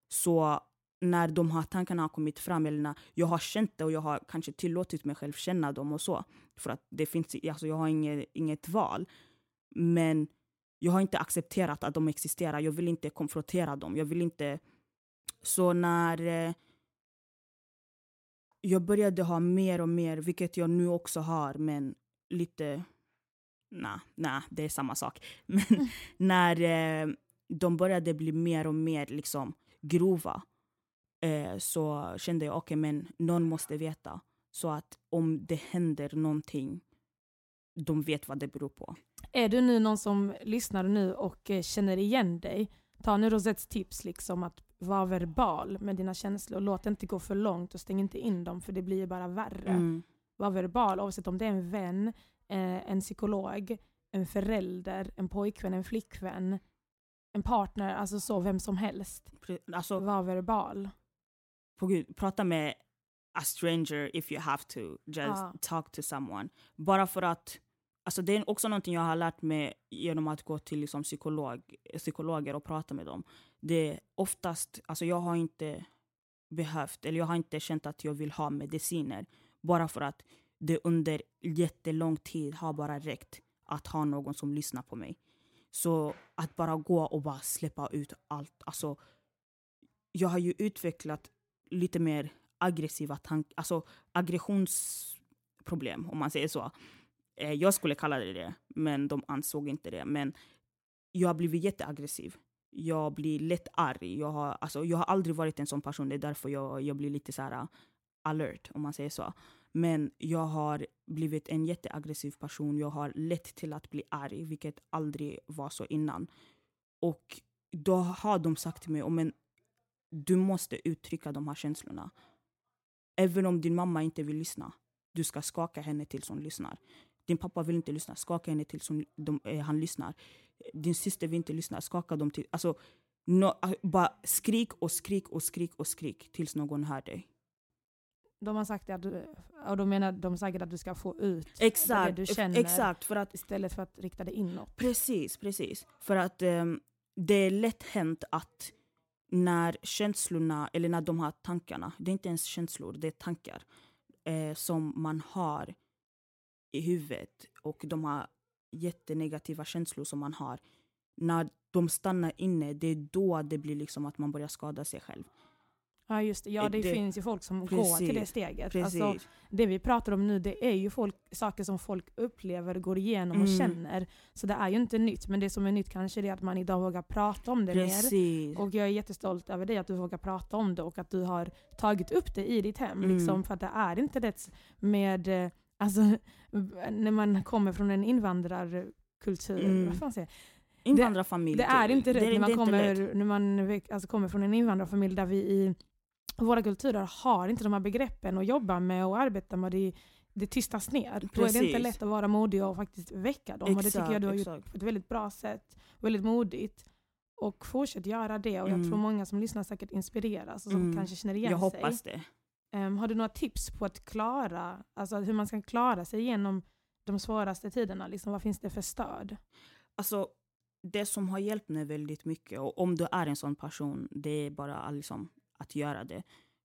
Så när de här tankarna har kommit fram, eller när jag har känt det och jag har kanske tillåtit mig själv känna dem och så. För att det finns, alltså jag har inget, inget val. Men jag har inte accepterat att de existerar. Jag vill inte konfrontera dem. Jag vill inte... Så när jag började ha mer och mer, vilket jag nu också har, men lite... Nej, nah, det är samma sak. Men när eh, de började bli mer och mer liksom, grova eh, så kände jag, okej okay, men någon måste veta. Så att om det händer någonting, de vet vad det beror på. Är du nu någon som lyssnar nu och eh, känner igen dig? Ta nu Rosettes tips liksom, att vara verbal med dina känslor. Låt inte gå för långt och stäng inte in dem för det blir bara värre. Mm. Var verbal, oavsett om det är en vän, en psykolog, en förälder, en pojkvän, en flickvän, en partner, alltså så vem som helst. Alltså, var verbal. På Gud, prata med a stranger if you have to. Just ah. talk to someone. Bara för att, alltså det är också någonting jag har lärt mig genom att gå till liksom psykolog, psykologer och prata med dem. Det är oftast, alltså jag har inte behövt, eller jag har inte känt att jag vill ha mediciner. Bara för att det under jättelång tid har bara räckt att ha någon som lyssnar på mig. Så att bara gå och bara släppa ut allt. Alltså, jag har ju utvecklat lite mer aggressiva tankar. Alltså aggressionsproblem om man säger så. Jag skulle kalla det det. Men de ansåg inte det. Men jag har blivit jätteaggressiv. Jag blir lätt arg. Jag har, alltså, jag har aldrig varit en sån person. Det är därför jag, jag blir lite så här alert om man säger så. Men jag har blivit en jätteaggressiv person. Jag har lett till att bli arg, vilket aldrig var så innan. Och då har de sagt till mig, oh, men du måste uttrycka de här känslorna. Även om din mamma inte vill lyssna, du ska skaka henne tills hon lyssnar. Din pappa vill inte lyssna, skaka henne tills hon, de, eh, han lyssnar. Din syster vill inte lyssna, skaka dem till... Alltså, no, bara skrik och skrik och skrik och skrik tills någon hör dig. De har sagt att du, och de menar de säger att du ska få ut exakt, det du känner exakt, för att, istället för att rikta det inåt. Precis, precis. För att um, det är lätt hänt att när känslorna, eller när de här tankarna, det är inte ens känslor, det är tankar eh, som man har i huvudet och de här jättenegativa känslor som man har, när de stannar inne, det är då det blir liksom att man börjar skada sig själv. Ja just det, ja det, det finns ju folk som precis, går till det steget. Alltså, det vi pratar om nu det är ju folk, saker som folk upplever, går igenom och mm. känner. Så det är ju inte nytt, men det som är nytt kanske är att man idag vågar prata om det precis. mer. Och jag är jättestolt över dig att du vågar prata om det och att du har tagit upp det i ditt hem. Mm. Liksom, för att det är inte det med, alltså när man kommer från en invandrarkultur, mm. vad fan säger jag? Invandrarfamilj. Det, det är inte rätt när man, kommer, när man alltså, kommer från en invandrarfamilj där vi i våra kulturer har inte de här begreppen att jobba med och arbeta med. Det, det tystas ner. Precis. Då är det inte lätt att vara modig och faktiskt väcka dem. Exakt, och det tycker jag du har exakt. gjort på ett väldigt bra sätt. Väldigt modigt. Och fortsätt göra det. Och mm. jag tror många som lyssnar säkert inspireras. Och som mm. kanske känner igen jag sig. Jag hoppas det. Um, har du några tips på att klara, alltså hur man ska klara sig igenom de svåraste tiderna? Liksom, vad finns det för stöd? Alltså, det som har hjälpt mig väldigt mycket, och om du är en sån person, det är bara liksom, att göra det.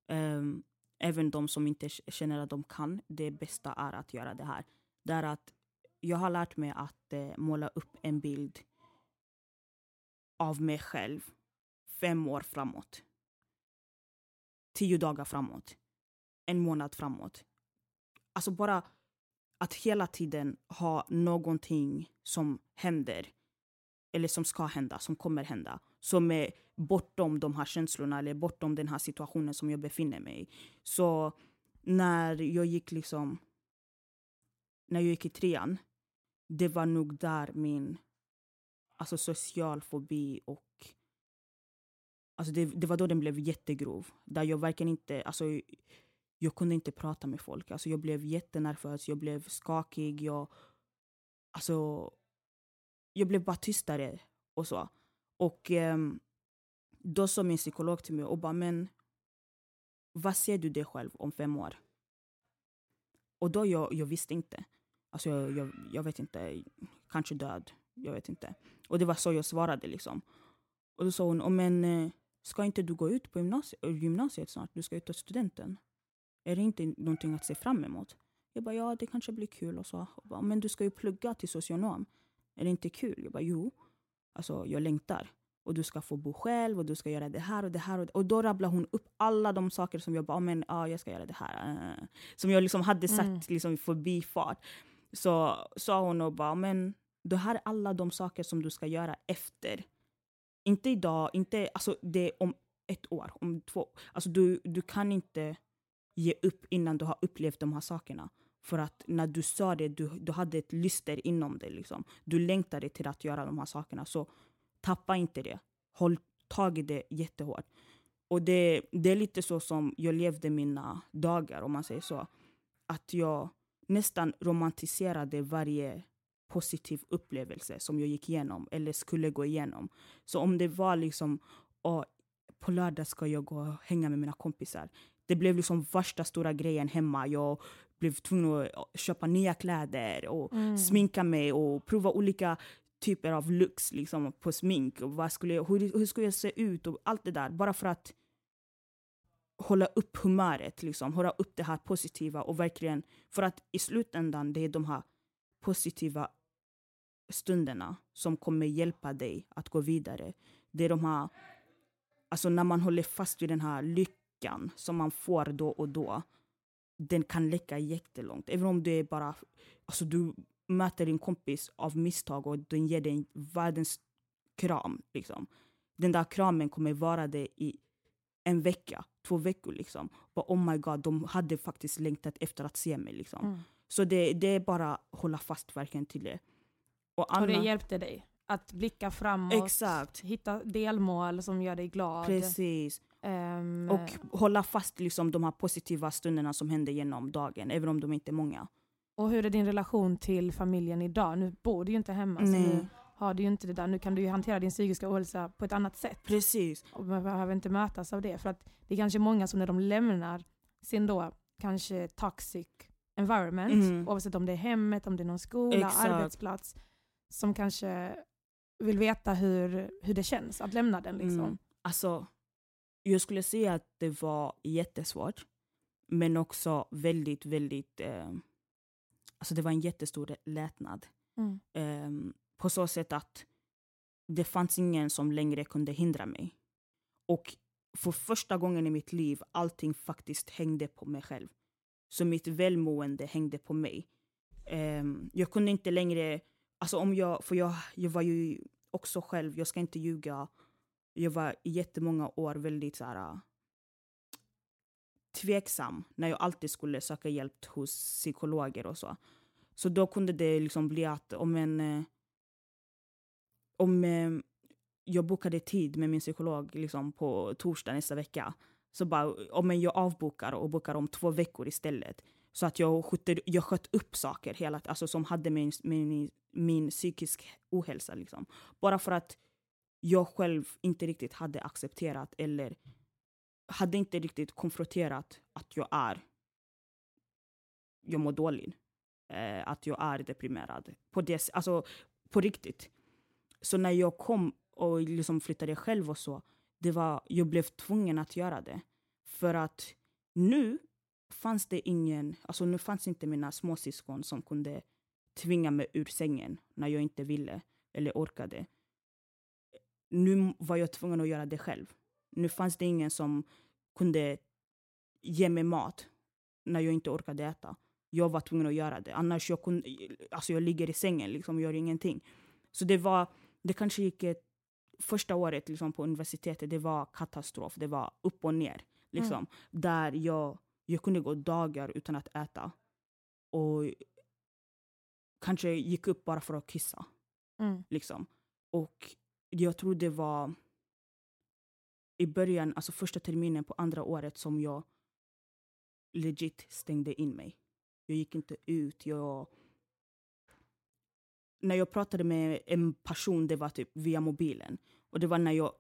Um, även de som inte känner att de kan, det bästa är att göra det här. Det är att jag har lärt mig att eh, måla upp en bild av mig själv fem år framåt. Tio dagar framåt. En månad framåt. Alltså bara att hela tiden ha någonting som händer. Eller som ska hända, som kommer hända. Som är bortom de här känslorna eller bortom den här situationen som jag befinner mig i. Så när jag gick liksom... När jag gick i trean, det var nog där min... Alltså social fobi och... Alltså det, det var då den blev jättegrov. Där jag verkligen inte... Alltså jag, jag kunde inte prata med folk. Alltså jag blev jättenervös. Jag blev skakig. Jag, alltså... Jag blev bara tystare och så. Och eh, då sa min psykolog till mig och bara, men... Vad ser du dig själv om fem år? Och då jag, jag visste inte. Alltså jag, jag, jag vet inte. Kanske död. Jag vet inte. Och det var så jag svarade liksom. Och då sa hon, oh, men ska inte du gå ut på gymnasiet, gymnasiet snart? Du ska ut till studenten. Är det inte någonting att se fram emot? Jag bara, ja det kanske blir kul och så. Och bara, men du ska ju plugga till socionom. Är det inte kul? Jag bara, jo. Alltså jag längtar. Och du ska få bo själv och du ska göra det här och det här. Och, det. Och då rabblar hon upp alla de saker som jag bara, oh, men ja ah, jag ska göra det här. Äh. Som jag liksom hade sagt mm. liksom, förbi fart. Så sa hon och bara, oh, men det här är alla de saker som du ska göra efter. Inte idag, inte, alltså det är om ett år, om två. Alltså du, du kan inte ge upp innan du har upplevt de här sakerna. För att när du sa det, du, du hade ett lyster inom dig liksom. Du längtade till att göra de här sakerna. Så tappa inte det. Håll tag i det jättehårt. Och det, det är lite så som jag levde mina dagar, om man säger så. Att jag nästan romantiserade varje positiv upplevelse som jag gick igenom eller skulle gå igenom. Så om det var liksom, oh, på lördag ska jag gå och hänga med mina kompisar. Det blev liksom värsta stora grejen hemma. Jag blev tvungen att köpa nya kläder och mm. sminka mig och prova olika typer av lux liksom, på smink. Och vad skulle jag, hur, hur skulle jag se ut och allt det där. Bara för att hålla upp humöret, liksom, hålla upp det här positiva och verkligen, för att i slutändan det är de här positiva stunderna som kommer hjälpa dig att gå vidare. Det är de här, alltså när man håller fast vid den här lyckan som man får då och då, den kan läcka jättelångt. Även om det är bara, alltså du möter din kompis av misstag och den ger dig världens kram liksom. Den där kramen kommer vara det i en vecka, två veckor liksom. Och oh my god, de hade faktiskt längtat efter att se mig liksom. Mm. Så det, det är bara hålla fast verkligen till det. Och, Anna, och det hjälpte dig att blicka framåt. Exakt. Hitta delmål som gör dig glad. Precis. Um, och hålla fast liksom, de här positiva stunderna som händer genom dagen. Även om de inte är många. Och hur är din relation till familjen idag? Nu bor du ju inte hemma. Nej. Så nu har du ju inte det där. Nu kan du ju hantera din psykiska ohälsa på ett annat sätt. Precis. Och man behöver inte mötas av det. För att det är kanske många som när de lämnar sin då kanske toxic environment, mm. oavsett om det är hemmet, om det är någon skola, exakt. Arbetsplats, som kanske vill veta hur, hur det känns att lämna den. Liksom. Mm. Alltså, jag skulle säga att det var jättesvårt, men också väldigt, väldigt, eh, alltså det var en jättestor lättnad. Mm. Eh, på så sätt att det fanns ingen som längre kunde hindra mig. Och för första gången i mitt liv, allting faktiskt hängde på mig själv. Så mitt välmående hängde på mig. Um, jag kunde inte längre... Alltså om jag... För jag, jag var ju också själv. Jag ska inte ljuga. Jag var i jättemånga år väldigt så här, tveksam. När jag alltid skulle söka hjälp hos psykologer och så. Så då kunde det liksom bli att... Om, en, om jag bokade tid med min psykolog liksom, på torsdag nästa vecka... Så bara, om jag avbokar och bokar om två veckor istället. Så att jag, skjuter, jag sköt upp saker hela, alltså som hade min, min, min psykisk ohälsa. Liksom. Bara för att jag själv inte riktigt hade accepterat eller hade inte riktigt konfronterat att jag är jag mår dåligt, eh, att jag är deprimerad på det, alltså på riktigt. Så när jag kom och liksom flyttade själv och så, det var, jag blev tvungen att göra det. För att nu fanns det ingen, alltså nu fanns inte mina småsyskon som kunde tvinga mig ur sängen när jag inte ville eller orkade. Nu var jag tvungen att göra det själv. Nu fanns det ingen som kunde ge mig mat när jag inte orkade äta. Jag var tvungen att göra det. Annars jag kunde, alltså jag ligger i sängen liksom, gör ingenting. Så det var, det kanske gick ett, första året liksom på universitetet, det var katastrof. Det var upp och ner liksom. Mm. Där jag, jag kunde gå dagar utan att äta. Och kanske gick upp bara för att kissa. Mm. Liksom. Och jag tror det var i början, alltså första terminen på andra året som jag legit stängde in mig. Jag gick inte ut. Jag... När jag pratade med en person, det var typ via mobilen. Och det var när jag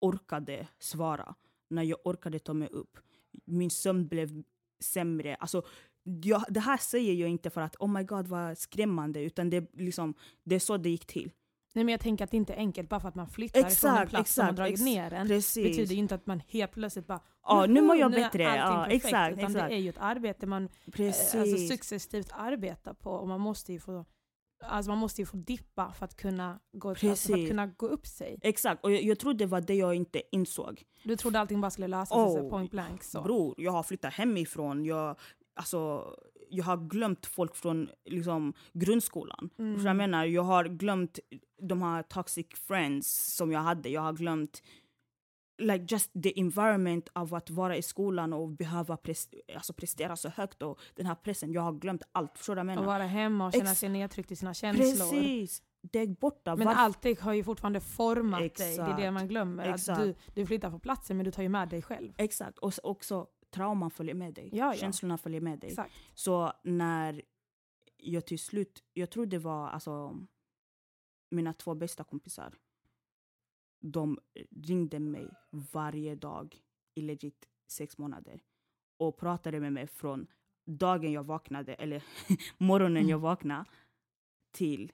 orkade svara. När jag orkade ta mig upp. Min sömn blev sämre. Alltså, jag, det här säger jag inte för att oh my god vad skrämmande. Utan det, liksom, det är så det gick till. Nej, men jag tänker att det inte är enkelt bara för att man flyttar exakt, från en plats exakt, som man dragit ex- ner en. Precis. Betyder ju inte att man helt plötsligt bara ja, nu mår jag nu bättre. Ja, perfekt, exakt, utan exakt. Det är ju ett arbete man precis. Alltså, successivt arbetar på. Och man måste ju få, alltså, man måste ju få dippa för att kunna gå, alltså, för att kunna gå upp sig. Exakt, och jag, jag trodde det var det jag inte insåg. Du trodde allting bara skulle lösa oh, sig point blank. Så. Bror, jag har flyttat hemifrån. Jag, alltså... Jag har glömt folk från liksom, grundskolan. Mm. Så jag menar, jag har glömt de här toxic friends som jag hade. Jag har glömt like, just the environment av att vara i skolan och behöva prester- alltså prestera så högt. Och den här pressen, jag har glömt allt. Förstår jag menar? Och vara hemma och känna Ex- sig nedtryckt i sina känslor. Precis. Det är borta. Men varför? Allt har ju fortfarande format Exakt. Dig. Det är det man glömmer. Exakt. Att du, du flyttar på platsen men du tar ju med dig själv. Exakt. Och också... Trauman följer med dig. Ja, ja. Känslorna följer med dig. Exakt. Så när jag till slut... Jag tror det var alltså, mina två bästa kompisar. De ringde mig varje dag i legit sex månader. Och pratade med mig från dagen jag vaknade. Eller morgonen mm. jag vaknade. Till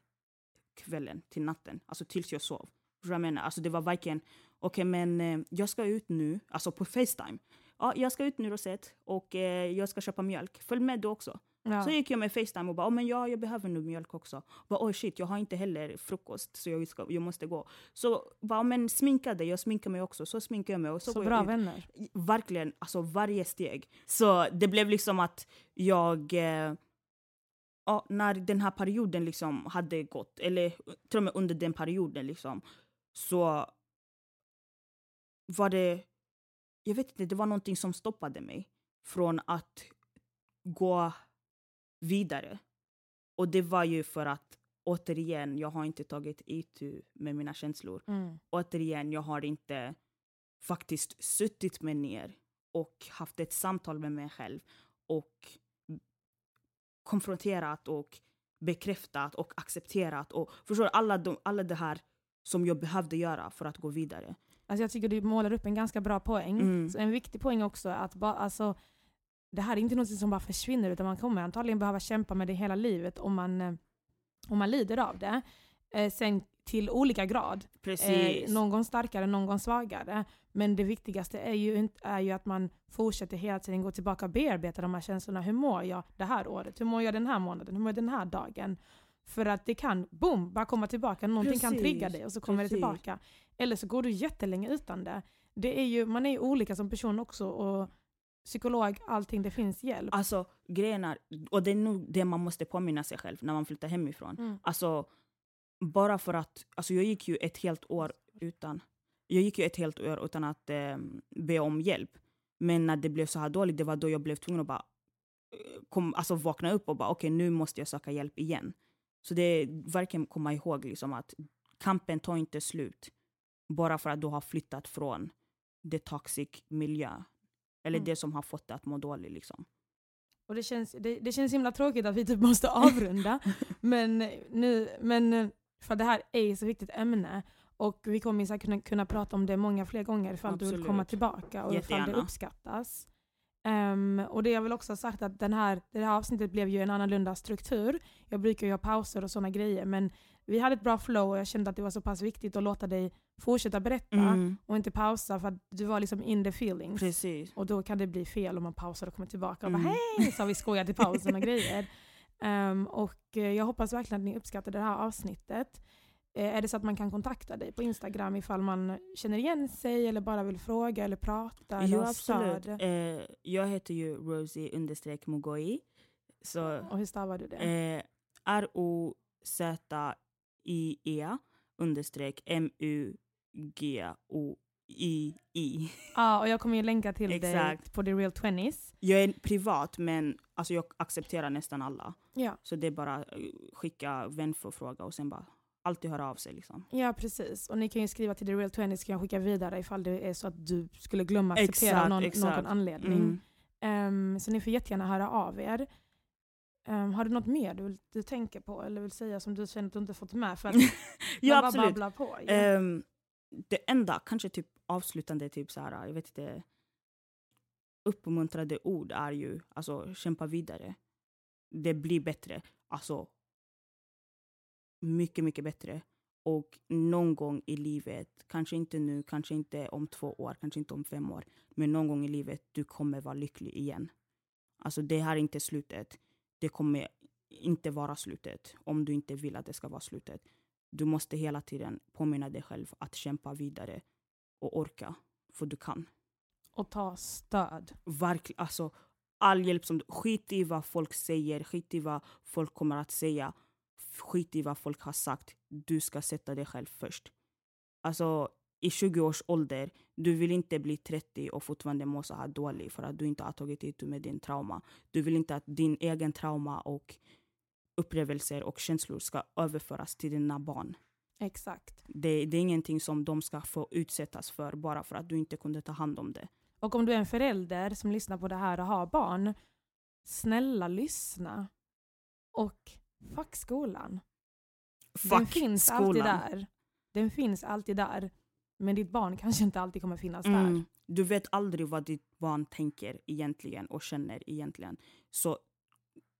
kvällen, till natten. Alltså tills jag sov. Jag menar, alltså det var varken... Okej, okay, men jag ska ut nu. Alltså på FaceTime. Ja, jag ska ut nu Rosette och eh, jag ska köpa mjölk. Följ med då också. Ja. Så gick jag med FaceTime och bara, oh, men ja, jag behöver nu mjölk också. Bara, oh shit, jag har inte heller frukost så jag, ska, jag måste gå. Så bara, oh, men sminka dig, jag sminkar mig också. Så sminkar jag mig och så, så går bra jag ut. Vänner. Verkligen, alltså varje steg. Så det blev liksom att jag, eh, ja, när den här perioden liksom hade gått, eller tror jag under den perioden liksom, så var det, jag vet inte, det var någonting som stoppade mig från att gå vidare. Och det var ju för att återigen, jag har inte tagit itu med mina känslor. Mm. Återigen, jag har inte faktiskt suttit mig ner och haft ett samtal med mig själv och konfronterat och bekräftat och accepterat och förstår alla de, alla det här som jag behövde göra för att gå vidare. Alltså jag tycker du målar upp en ganska bra poäng. Mm. Så en viktig poäng också att ba, alltså, det här är inte något som bara försvinner utan man kommer antagligen behöva kämpa med det hela livet om man, om man lider av det. Eh, sen till olika grad. Eh, någon gång starkare, någon gång svagare. Men det viktigaste är ju, är ju att man fortsätter hela tiden gå tillbaka och bearbeta de här känslorna. Hur mår jag det här året? Hur mår jag den här månaden? Hur mår jag den här dagen? För att det kan, boom, bara komma tillbaka. Någonting Precis. Kan trigga dig och så kommer Precis. Det tillbaka. Eller så går du jättelänge utan det. Det är ju, man är ju olika som person också. Och psykolog, allting, det finns hjälp. Alltså, grenar. Och det är nog det man måste påminna sig själv när man flyttar hemifrån. Mm. Alltså, bara för att... Alltså, jag gick ju ett helt år utan... Jag gick ju ett helt år utan att eh, be om hjälp. Men när det blev så här dåligt, det var då jag blev tvungen att bara... Kom, alltså, vakna upp och bara, okej, okay, nu måste jag söka hjälp igen. Så det är verkligen komma ihåg liksom, att kampen tar inte slut. Bara för att du har flyttat från det toxic miljö. Eller mm. det som har fått dig att må dåligt. Liksom. Och det känns, det, det känns himla tråkigt att vi typ måste avrunda. men, nu, men för det här är så viktigt ämne. Och vi kommer så kunna, kunna prata om det många fler gånger ifall Absolut. Du vill komma tillbaka och ifall det uppskattas. Um, och det jag vill också ha sagt att den här, det här avsnittet blev ju en annorlunda struktur. Jag brukar ju ha pauser och sådana grejer, men vi hade ett bra flow och jag kände att det var så pass viktigt att låta dig fortsätta berätta mm. och inte pausa, för att du var liksom in the feelings. Precis. Och då kan det bli fel om man pausar och kommer tillbaka och mm. bara hej, så har vi skojat i pausen och grejer. Um, och jag hoppas verkligen att ni uppskattade det här avsnittet. Är det så att man kan kontakta dig på Instagram ifall man känner igen sig eller bara vill fråga eller prata? Jo, absolut. Eh, jag heter ju Rosie understreck Mogoi. Så, och hur stavar du det? Eh, R-O-Z-I-E understreck M-U-G-O-I-I. Ja, ah, och jag kommer ju länka till Exakt. Dig på The Real Twenties. Jag är privat, men alltså, jag accepterar nästan alla. Ja. Så det är bara skicka vänförfråga och sen bara... alltid höra av sig liksom. Ja, precis. Och ni kan ju skriva till The Real Twenties, kan jag skicka vidare ifall det är så att du skulle glömma att acceptera någon, någon anledning. Mm. Um, så ni får jättegärna höra av er. Um, har du något mer du, vill, du tänker på eller vill säga som du känner att du inte fått med? För att ja, man bara babblar på. Ja. Um, det enda, kanske typ avslutande typ så här, jag vet inte, uppmuntrande ord är ju alltså kämpa vidare. Det blir bättre. Alltså mycket, mycket bättre. Och någon gång i livet, kanske inte nu, kanske inte om två år, kanske inte om fem år, men någon gång i livet, du kommer vara lycklig igen. Alltså det här är inte slutet. Det kommer inte vara slutet om du inte vill att det ska vara slutet. Du måste hela tiden påminna dig själv att kämpa vidare och orka, för du kan. Och ta stöd. Verkligen, alltså all hjälp som du... Skit i vad folk säger, skit i vad folk kommer att säga, skit i vad folk har sagt. Du ska sätta dig själv först. Alltså i tjugo års ålder, du vill inte bli trettio och fortfarande må så här dålig för att du inte har tagit itu med din trauma. Du vill inte att din egen trauma och upplevelser och känslor ska överföras till dina barn. Exakt. Det, det är ingenting som de ska få utsättas för bara för att du inte kunde ta hand om det. Och om du är en förälder som lyssnar på det här och har barn, snälla lyssna. Och fuck skolan. Fuck den finns skolan. Alltid där. Den finns alltid där. Men ditt barn kanske inte alltid kommer finnas mm. där. Du vet aldrig vad ditt barn tänker egentligen och känner egentligen. Så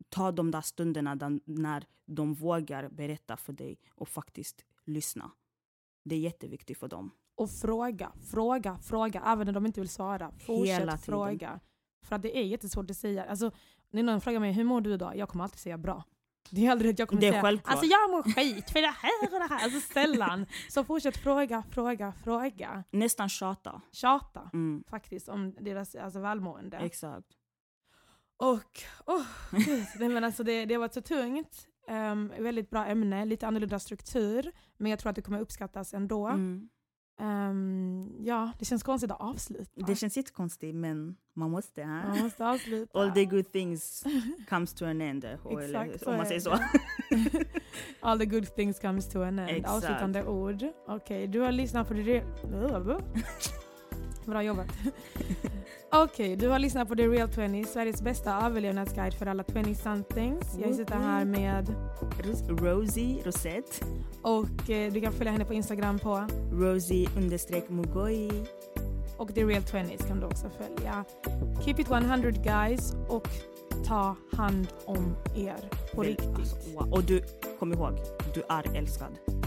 ta de där stunderna där, när de vågar berätta för dig och faktiskt lyssna. Det är jätteviktigt för dem. Och fråga, fråga, fråga. Även när de inte vill svara. Fortsätt fråga. För att det är jättesvårt att säga. Alltså, när någon frågar mig, hur mår du idag? Jag kommer alltid säga bra. Det är aldrig att jag kommer det säga, självklart. Alltså jag mår skit för det här och det här. Alltså sällan. Så fortsätt fråga, fråga, fråga. Nästan tjata. Tjata, mm. faktiskt, om deras alltså, välmående. Exakt. Och, oh, nej, men alltså det, det har varit så tungt. Um, väldigt bra ämne, lite annorlunda struktur. Men jag tror att det kommer uppskattas ändå. Mm. Um, ja, det känns konstigt att avsluta. Det känns inte konstigt, men man måste, ha? Man måste avsluta. All the good things comes to an end. Exakt, om man säger så. All the good things comes to an end. Exakt. Avslutande ord. Okej, okay, du har lyssnat på The Real... Bra jobbat. Okej, okay, du har lyssnat på The Real Twenties, Sveriges bästa överlevnadsguide för alla twenty-somethings. Jag sitter här med Rosie Rosette. Och eh, du kan följa henne på Instagram på Rosie understreck Mugoi. Och The Real Twenties kan du också följa. Keep it hundred guys och ta hand om er på Väl, riktigt. Alltså, wow. Och du, kom ihåg, du är älskad.